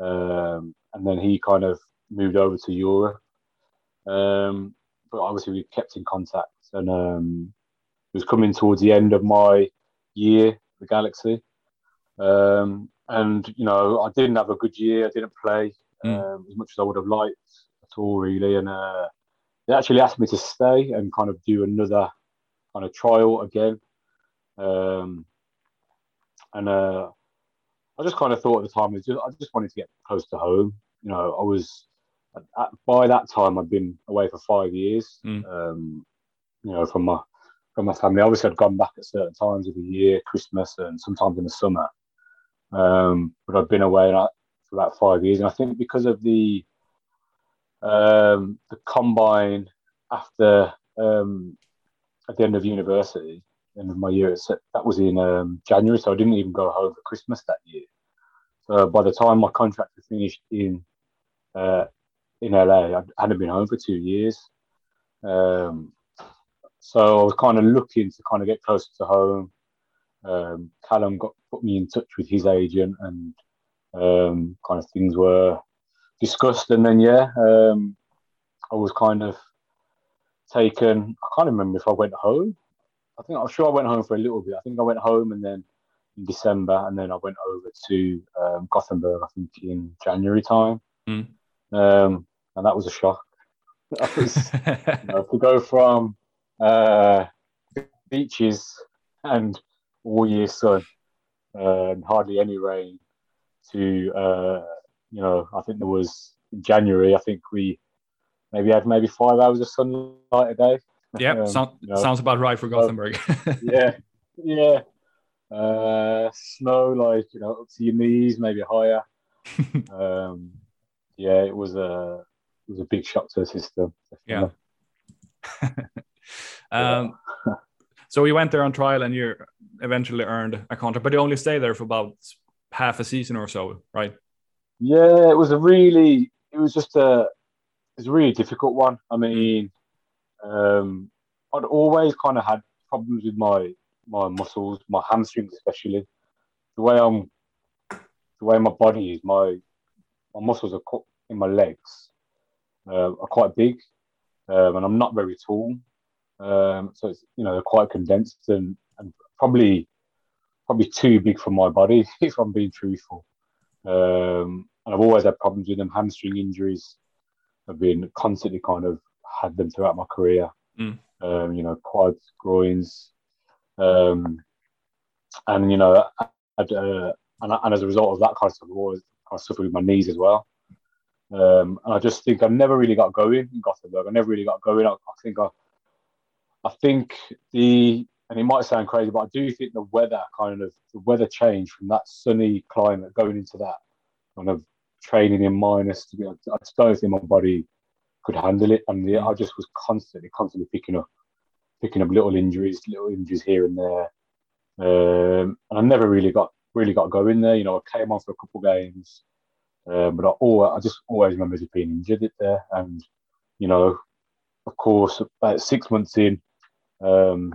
um, and then he kind of moved over to Europe. Um, but obviously, we kept in contact, and um, it was coming towards the end of my year at the Galaxy, um, and you know, I didn't have a good year. I didn't play um, mm. as much as I would have liked at all, really, and. Uh, They actually asked me to stay and kind of do another kind of trial again. Um, and uh, I just kind of thought at the time, just, I just wanted to get close to home. You know, I was, at, by that time, I'd been away for five years, mm. um, you know, from my from my family. Obviously, I'd gone back at certain times of the year, Christmas and sometimes in the summer. Um, but I'd been away for about five years. And I think because of the, Um, the combine after um, at the end of university, end of my year. So that was in um, January, so I didn't even go home for Christmas that year. So by the time my contract was finished in uh, in L A, I hadn't been home for two years. Um, so I was kind of looking to kind of get closer to home. Um, Callum got put me in touch with his agent, and um, kind of things were discussed. And then, yeah, um, I was kind of taken. I can't remember if I went home. I think I'm sure I went home for a little bit. I think I went home and then in December, and then I went over to um, Gothenburg, I think, in January time. Mm. Um, and that was a shock. That was, you know, to go from uh, beaches and all year sun uh, and hardly any rain to, uh, you know, I think there was in January, I think we maybe had maybe five hours of sunlight a day. Yeah, um, sound, you know, sounds about right for Gothenburg. Uh, yeah, yeah. Uh, snow, like, you know, up to your knees, maybe higher. um, yeah, it was a it was a big shock to the system. Yeah. um, so you went there on trial, and you eventually earned a contract, but you only stayed there for about half a season or so, right? Yeah, it was a really, it was just a, it was a really difficult one. I mean, um, I'd always kind of had problems with my. my muscles, my hamstrings especially. The way I'm, the way my body is, my my muscles are cut in my legs uh, are quite big, um, and I'm not very tall, um, so it's, you know, they're quite condensed and, and probably probably too big for my body if I'm being truthful. Um, and I've always had problems with them. Hamstring injuries have been constantly kind of had them throughout my career. Mm. Um, you know, quads, groins. Um, and, you know, I'd, uh, and, and as a result of that kind of stuff, I've always kind of suffered with my knees as well. Um, and I just think I never really got going in Gothenburg. I never really got going. I, I think I, I think the, and it might sound crazy, but I do think the weather kind of, the weather changed from that sunny climate going into that kind of training in minus. To be, I just don't think my body could handle it. And the, I just was constantly, constantly picking up. picking up little injuries, little injuries here and there. Um, and I never really got really got going there. You know, I came on for a couple of games, um, but I, always, I just always remember just being injured it there. And, you know, of course, about six months in, um,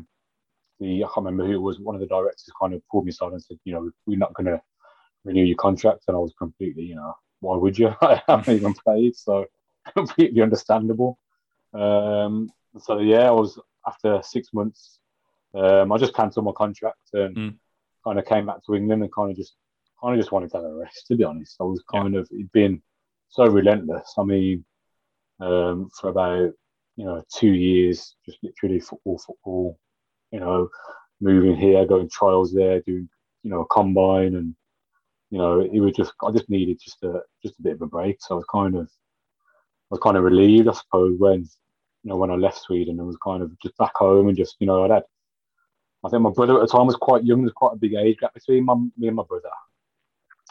the I can't remember who it was, one of the directors kind of pulled me aside and said, you know, we're not going to renew your contract. And I was completely, you know, why would you? I haven't even played, so completely understandable. Um, so, yeah, I was... After six months, um, I just cancelled my contract and mm. kind of came back to England and kind of just, kind of just wanted to have a rest. To be honest, I was kind yeah. of it'd been so relentless. I mean, um, for about you know two years, just literally football, football. You know, moving here, going trials there, doing you know a combine, and you know it was just I just needed just a just a bit of a break. So I was kind of I was kind of relieved, I suppose, when. You know, when I left Sweden, I was kind of just back home and just, you know, I'd had, I think my brother at the time was quite young. There's quite a big age gap between my, me and my brother.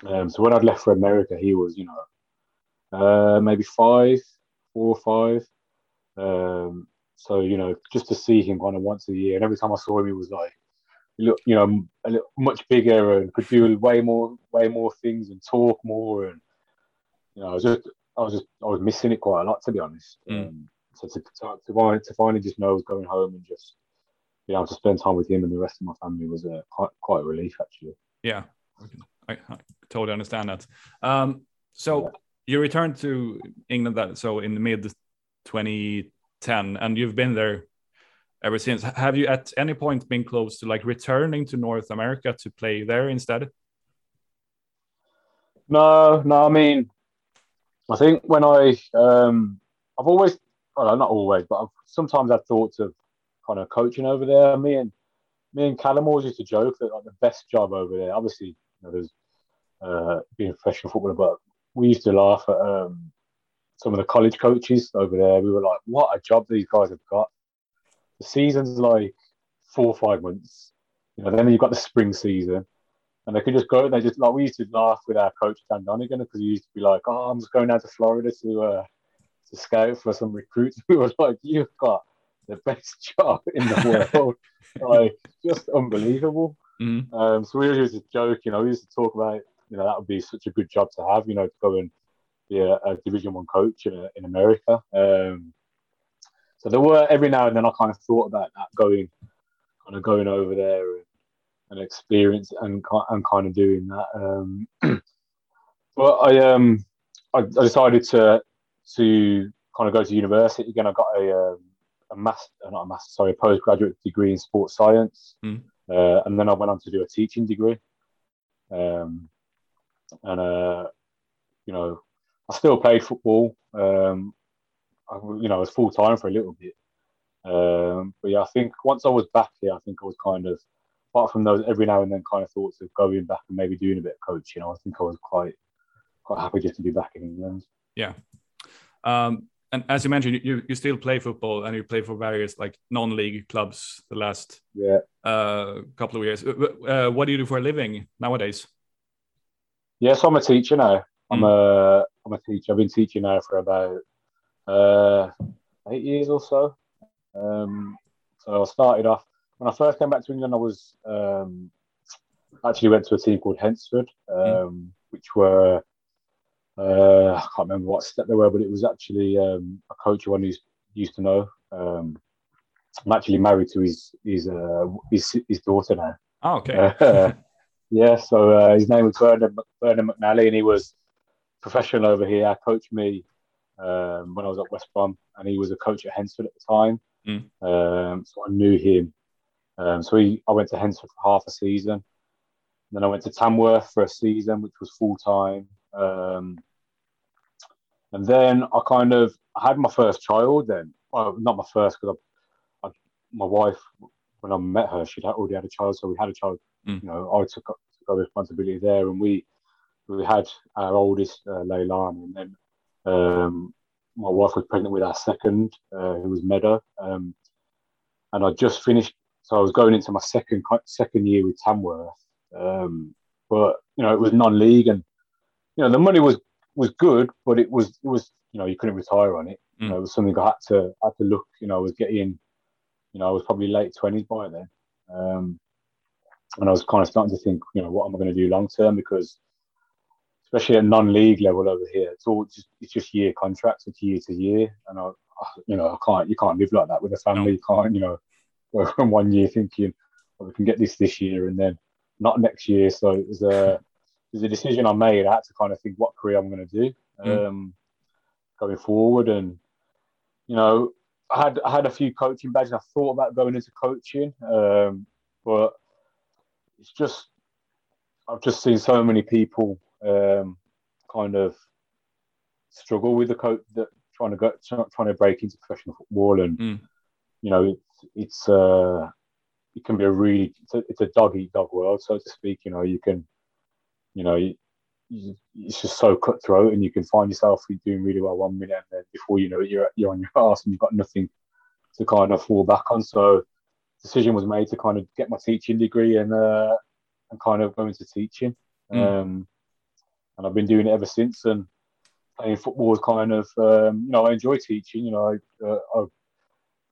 Um, so when I'd left for America, he was, you know, uh, maybe five, four or five. Um, so, you know, just to see him kind of once a year. And every time I saw him, he was like, look, you know, a little, much bigger and could do way more, way more things and talk more. And, you know, I was just, I was just, I was missing it quite a lot, to be honest. Mm. Um, So to, to, to finally just know I was going home and just be able to spend time with him and the rest of my family was a, quite, quite a relief, actually. Yeah, I, I totally understand that. Um, so yeah. You returned to England that so in the mid twenty ten, and you've been there ever since. Have you at any point been close to like returning to North America to play there instead? No, no, I mean, I think when I, um, I've always... Well, not always, but I've, sometimes I've thoughts of kind of coaching over there. Me and me and Callum always used to joke that like the best job over there, obviously, you know, there's uh, being a professional footballer, but we used to laugh at um, some of the college coaches over there. We were like, what a job these guys have got. The season's like four or five months. You know, then you've got the spring season. And they could just go, they just, like, we used to laugh with our coach, Dan Donoghue, because he used to be like, oh, I'm just going down to Florida to... Uh, to scout for some recruits. We were like, you've got the best job in the world. Like, just unbelievable. Mm-hmm. Um, so we always used to joke, you know, we used to talk about, you know, that would be such a good job to have, you know, to go and be a, a Division One coach in, in America. Um, so there were, every now and then I kind of thought about that, going, kind of going over there and, and experience and and kind of doing that. Um, but I um I, I decided to to kind of go to university again. I got a um, a master, not a master, sorry, a postgraduate degree in sports science. Mm. Uh, and then I went on to do a teaching degree. Um, and, uh, you know, I still played football. Um, I, you know, I was full-time for a little bit. Um, but, yeah, I think once I was back here, I think I was kind of, apart from those every now and then kind of thoughts of going back and maybe doing a bit of coaching, you know, I think I was quite quite happy just to be back in England. Yeah. Um, and as you mentioned, you you still play football and you play for various, like, non-league clubs the last yeah. uh, couple of years. Uh, what do you do for a living nowadays? Yes, yeah, so I'm a teacher now. I'm mm. a I'm a teacher. I've been teaching now for about uh, eight years or so. Um, so I started off, when I first came back to England, I was um, actually went to a team called Hednesford, um, mm. which were, uh, I can't remember what step they were, but it was actually um, a coach who I used, used to know. Um, I'm actually married to his his, uh, his, his daughter now. Oh, okay. Uh, yeah, so uh, his name was Vernon, Vernon McNally, and he was professional over here, coached me um, when I was at West Brom, and he was a coach at Hednesford at the time. Mm. Um, so I knew him. Um, so he, I went to Hednesford for half a season. Then I went to Tamworth for a season, which was full-time. Um, and then I kind of I had my first child then. Well, not my first, because I, I, my wife, when I met her, she'd already had a child. So we had a child. Mm. You know, I took, took our responsibility there. And we we had our oldest, uh, Leilani. And then um, my wife was pregnant with our second, uh, who was Meadow. Um, and I just finished. So I was going into my second second year with Tamworth, um, but you know it was non-league, and you know the money was, was good, but it was it was you know you couldn't retire on it. Mm. You know, it was something I had to had to look. You know, I was getting, you know, I was probably late twenties by then, um, and I was kind of starting to think, you know, what am I going to do long term? Because especially at non-league level over here, it's all just it's just year contracts, it's year to year, and I, I you know I can't you can't live like that with a family. No. You can't, you know. From one year thinking, well, we can get this this year and then not next year. So it was a, it was a decision I made. I had to kind of think what career I'm going to do um, mm. going forward. And, you know, I had I had a few coaching badges. I thought about going into coaching, um, but it's just, I've just seen so many people um, kind of struggle with the coach that trying to go, trying to break into professional football. And, mm. you know, It's uh, it can be a really it's a, it's a dog eat dog world, so to speak. You know, you can, you know, you, you, it's just so cutthroat, and you can find yourself doing really well one minute, and then before you know it, you're you're on your arse and you've got nothing to kind of fall back on. So, decision was made to kind of get my teaching degree and uh, and kind of go into teaching, mm. um, and I've been doing it ever since. And playing football was kind of um, you know I enjoy teaching. You know, I, uh, I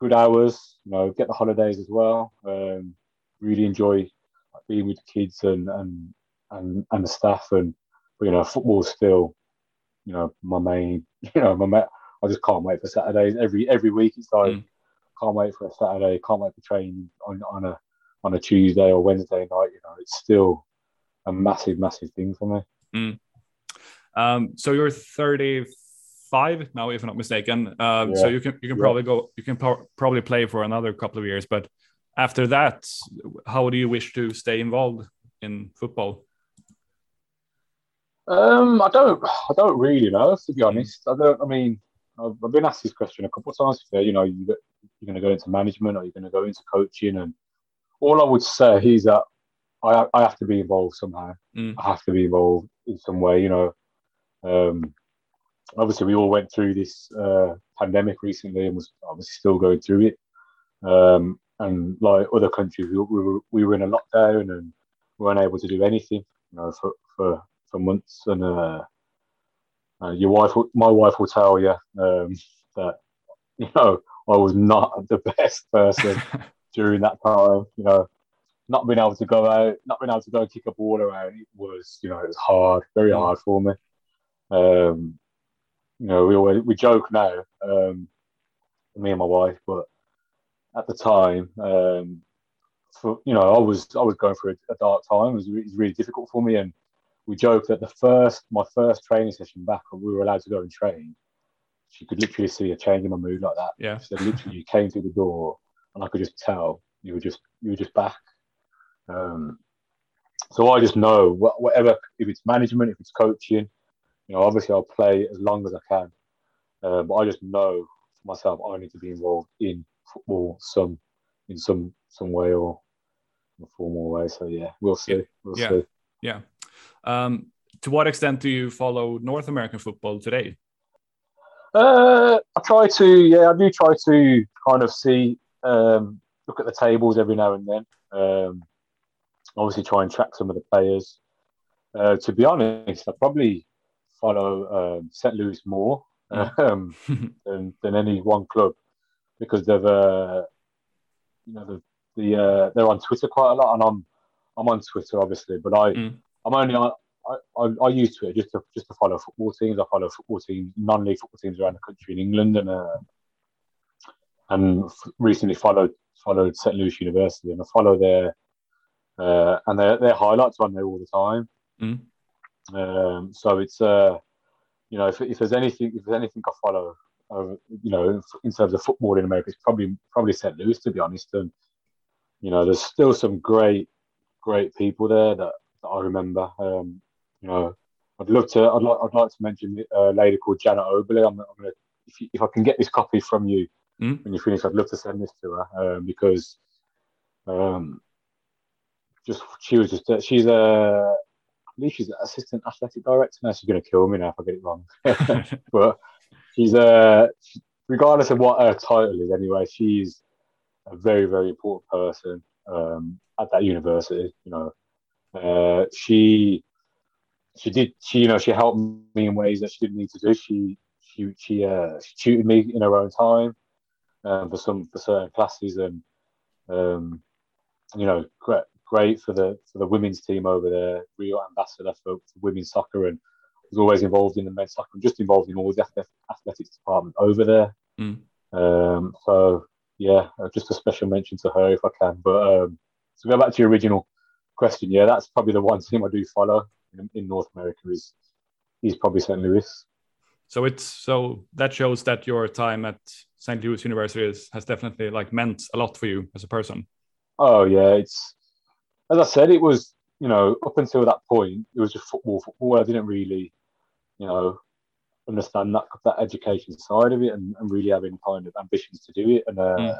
good hours, you know, get the holidays as well. Um, really enjoy being with the kids and, and and and the staff, and you know, football's still, you know, my main. You know, my main, I just can't wait for Saturdays. Every every week it's like mm. can't wait for a Saturday, can't wait for training on, on a on a Tuesday or Wednesday night. You know, it's still a massive, massive thing for me. Mm. Um, so you're thirty. Five now, if I'm not mistaken. Um, yeah. So you can you can yeah. probably go. You can pro- probably play for another couple of years, but after that, how do you wish to stay involved in football? Um, I don't. I don't really know, to be honest. I don't. I mean, I've, I've been asked this question a couple of times. You know, you, you're going to go into management, or you're going to go into coaching, and all I would say is that I I have to be involved somehow. Mm. I have to be involved in some way. You know. Um, Obviously, we all went through this uh, pandemic recently, and was obviously still going through it. Um, and like other countries, we, we were we were in a lockdown and weren't able to do anything, you know, for for, for months. And uh, uh, your wife, my wife, will tell you um, that you know I was not the best person during that time, you know, not being able to go out, not being able to go kick a ball around, it was, you know, it was hard, very hard for me. Um, you know, we always, we joke now, um, me and my wife, but at the time, um, for, you know, I was I was going through a, a dark time. It was, it was really difficult for me, and we joked that the first my first training session back when we were allowed to go and train, she could literally see a change in my mood like that. Yeah. She said, literally, you came through the door, and I could just tell you were just you were just back. Um, so I just know whatever, if it's management, if it's coaching, you know, obviously I'll play as long as I can, uh, but I just know for myself I need to be involved in football some in some some way or in a formal way. So yeah, we'll see. We'll yeah. see. Yeah. Um, to what extent do you follow North American football today? Uh, I try to. Yeah, I do try to kind of see, um, look at the tables every now and then. Um, obviously, try and track some of the players. Uh, to be honest, I probably follow um, Saint Louis more um, than, than any one club because they've, uh, you know, the, the uh, they're on Twitter quite a lot, and I'm I'm on Twitter obviously, but I mm. I'm only on, I, I I use Twitter just to just to follow football teams. I follow football teams, non-league football teams around the country in England, and uh, and f- recently followed followed Saint Louis University, and I follow their uh, and their their highlights on there all the time. Mm. Um, so it's uh, you know, if, if there's anything, if there's anything I follow, uh, you know, in terms of football in America, it's probably probably Saint Louis, to be honest. And you know, there's still some great, great people there that, that I remember. Um, you know, I'd love to, I'd like, I'd like to mention a lady called Janet Oberle. I'm, I'm gonna, if, you, if I can get this copy from you mm. when you finish, I'd love to send this to her um, because, um, just she was just uh, she's a. Uh, I believe she's an assistant athletic director now. She's going to kill me now if I get it wrong. But she's uh, regardless of what her title is, anyway, she's a very, very important person um, at that university. You know, uh, she she did she you know she helped me in ways that she didn't need to do. She she she uh, she tutored me in her own time um, for some for certain classes, and um, you know, great. Great for the for the women's team over there, Rio ambassador for, for women's soccer, and was always involved in the men's soccer. I'm just involved in all the athletics department over there. Mm. Um, so yeah, just a special mention to her if I can. But um, to go back to your original question, yeah, that's probably the one team I do follow in, in North America is is probably Saint Louis. So it's so that shows that your time at Saint Louis University is, has definitely like meant a lot for you as a person. Oh yeah, it's. As I said, it was, you know, up until that point, it was just football, football. I didn't really, you know, understand that that education side of it and, and really having kind of ambitions to do it. And uh, yeah.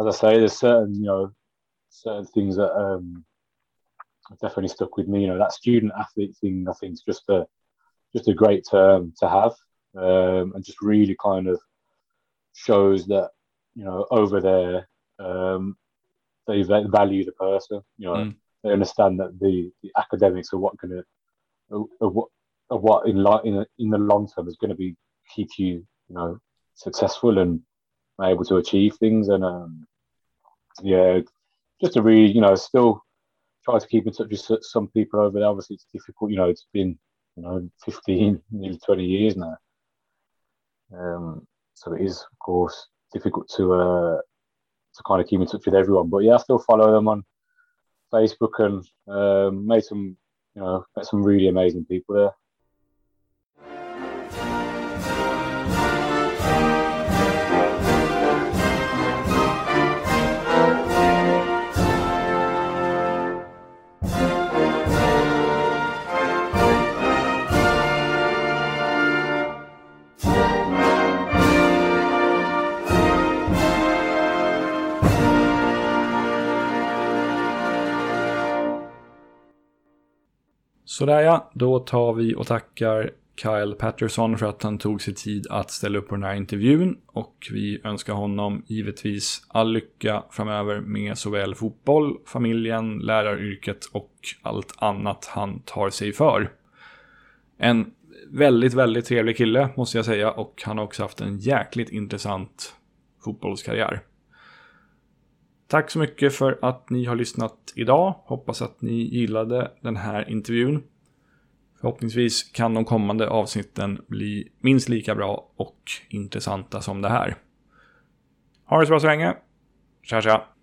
as I say, there's certain, you know, certain things that um, definitely stuck with me. You know, that student athlete thing, I think, is just a, just a great term to have um, and just really kind of shows that, you know, over there, um, they value the person, you know. Mm. They understand that the, the academics are what going to, what, are what in light in, in the long term is going to be keep you, you know, successful and able to achieve things. And um, yeah, just to really, you know, still try to keep in touch with some people over there. Obviously, it's difficult, you know. It's been, you know, fifteen, nearly twenty years now. Um, so it is, of course, difficult to. Uh, to kind of keep in touch with everyone. But yeah, I still follow them on Facebook and um, made some, you know, met some really amazing people there. Sådär ja, då tar vi och tackar Kyle Patterson för att han tog sig tid att ställa upp på den här intervjun, och vi önskar honom givetvis all lycka framöver med såväl fotboll, familjen, läraryrket och allt annat han tar sig för. En väldigt, väldigt trevlig kille måste jag säga, och han har också haft en jäkligt intressant fotbollskarriär. Tack så mycket för att ni har lyssnat idag. Hoppas att ni gillade den här intervjun. Förhoppningsvis kan de kommande avsnitten bli minst lika bra och intressanta som det här. Ha det så bra så länge. Tja tja!